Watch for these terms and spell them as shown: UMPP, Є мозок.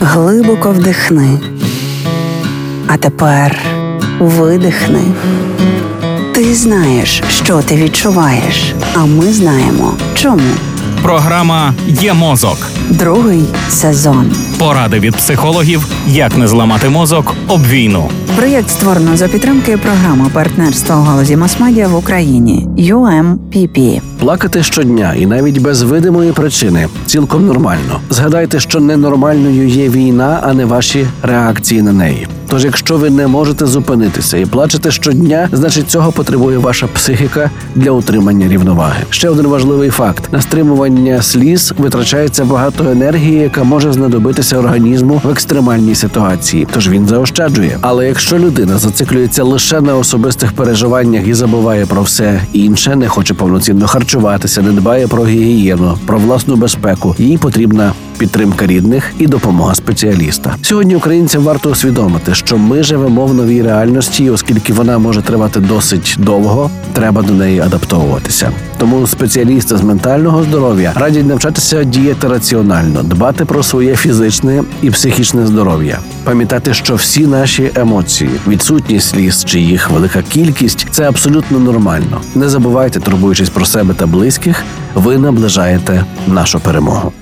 Глибоко вдихни. А тепер видихни. Ти знаєш, що ти відчуваєш, а ми знаємо, чому. Програма «Є мозок». Другий сезон. Поради від психологів, як не зламати мозок об війну. Проєкт створено за підтримки програми партнерства у галузі мас-медіа в Україні UMPP. Плакати щодня і навіть без видимої причини цілком нормально. Згадайте, що ненормальною є війна, а не ваші реакції на неї. Тож, якщо ви не можете зупинитися і плачете щодня, значить цього потребує ваша психіка для утримання рівноваги. Ще один важливий факт. На стримування сліз витрачається багато енергії, яка може знадобитися організму в екстремальній ситуації. Тож він заощаджує. Але якщо людина зациклюється лише на особистих переживаннях і забуває про все інше, не хоче повноцінно харчуватися, не дбає про гігієну, про власну безпеку, їй потрібна підтримка рідних і допомога спеціаліста. Сьогодні українцям варто усвідомити, що ми живемо в новій реальності, і оскільки вона може тривати досить довго, треба до неї адаптовуватися. Тому спеціалісти з ментального здоров'я радять навчатися діяти раціонально, дбати про своє фізичне і психічне здоров'я, пам'ятати, що всі наші емоції, відсутність сліз чи їх велика кількість – це абсолютно нормально. Не забувайте, турбуючись про себе та близьких, ви наближаєте нашу перемогу.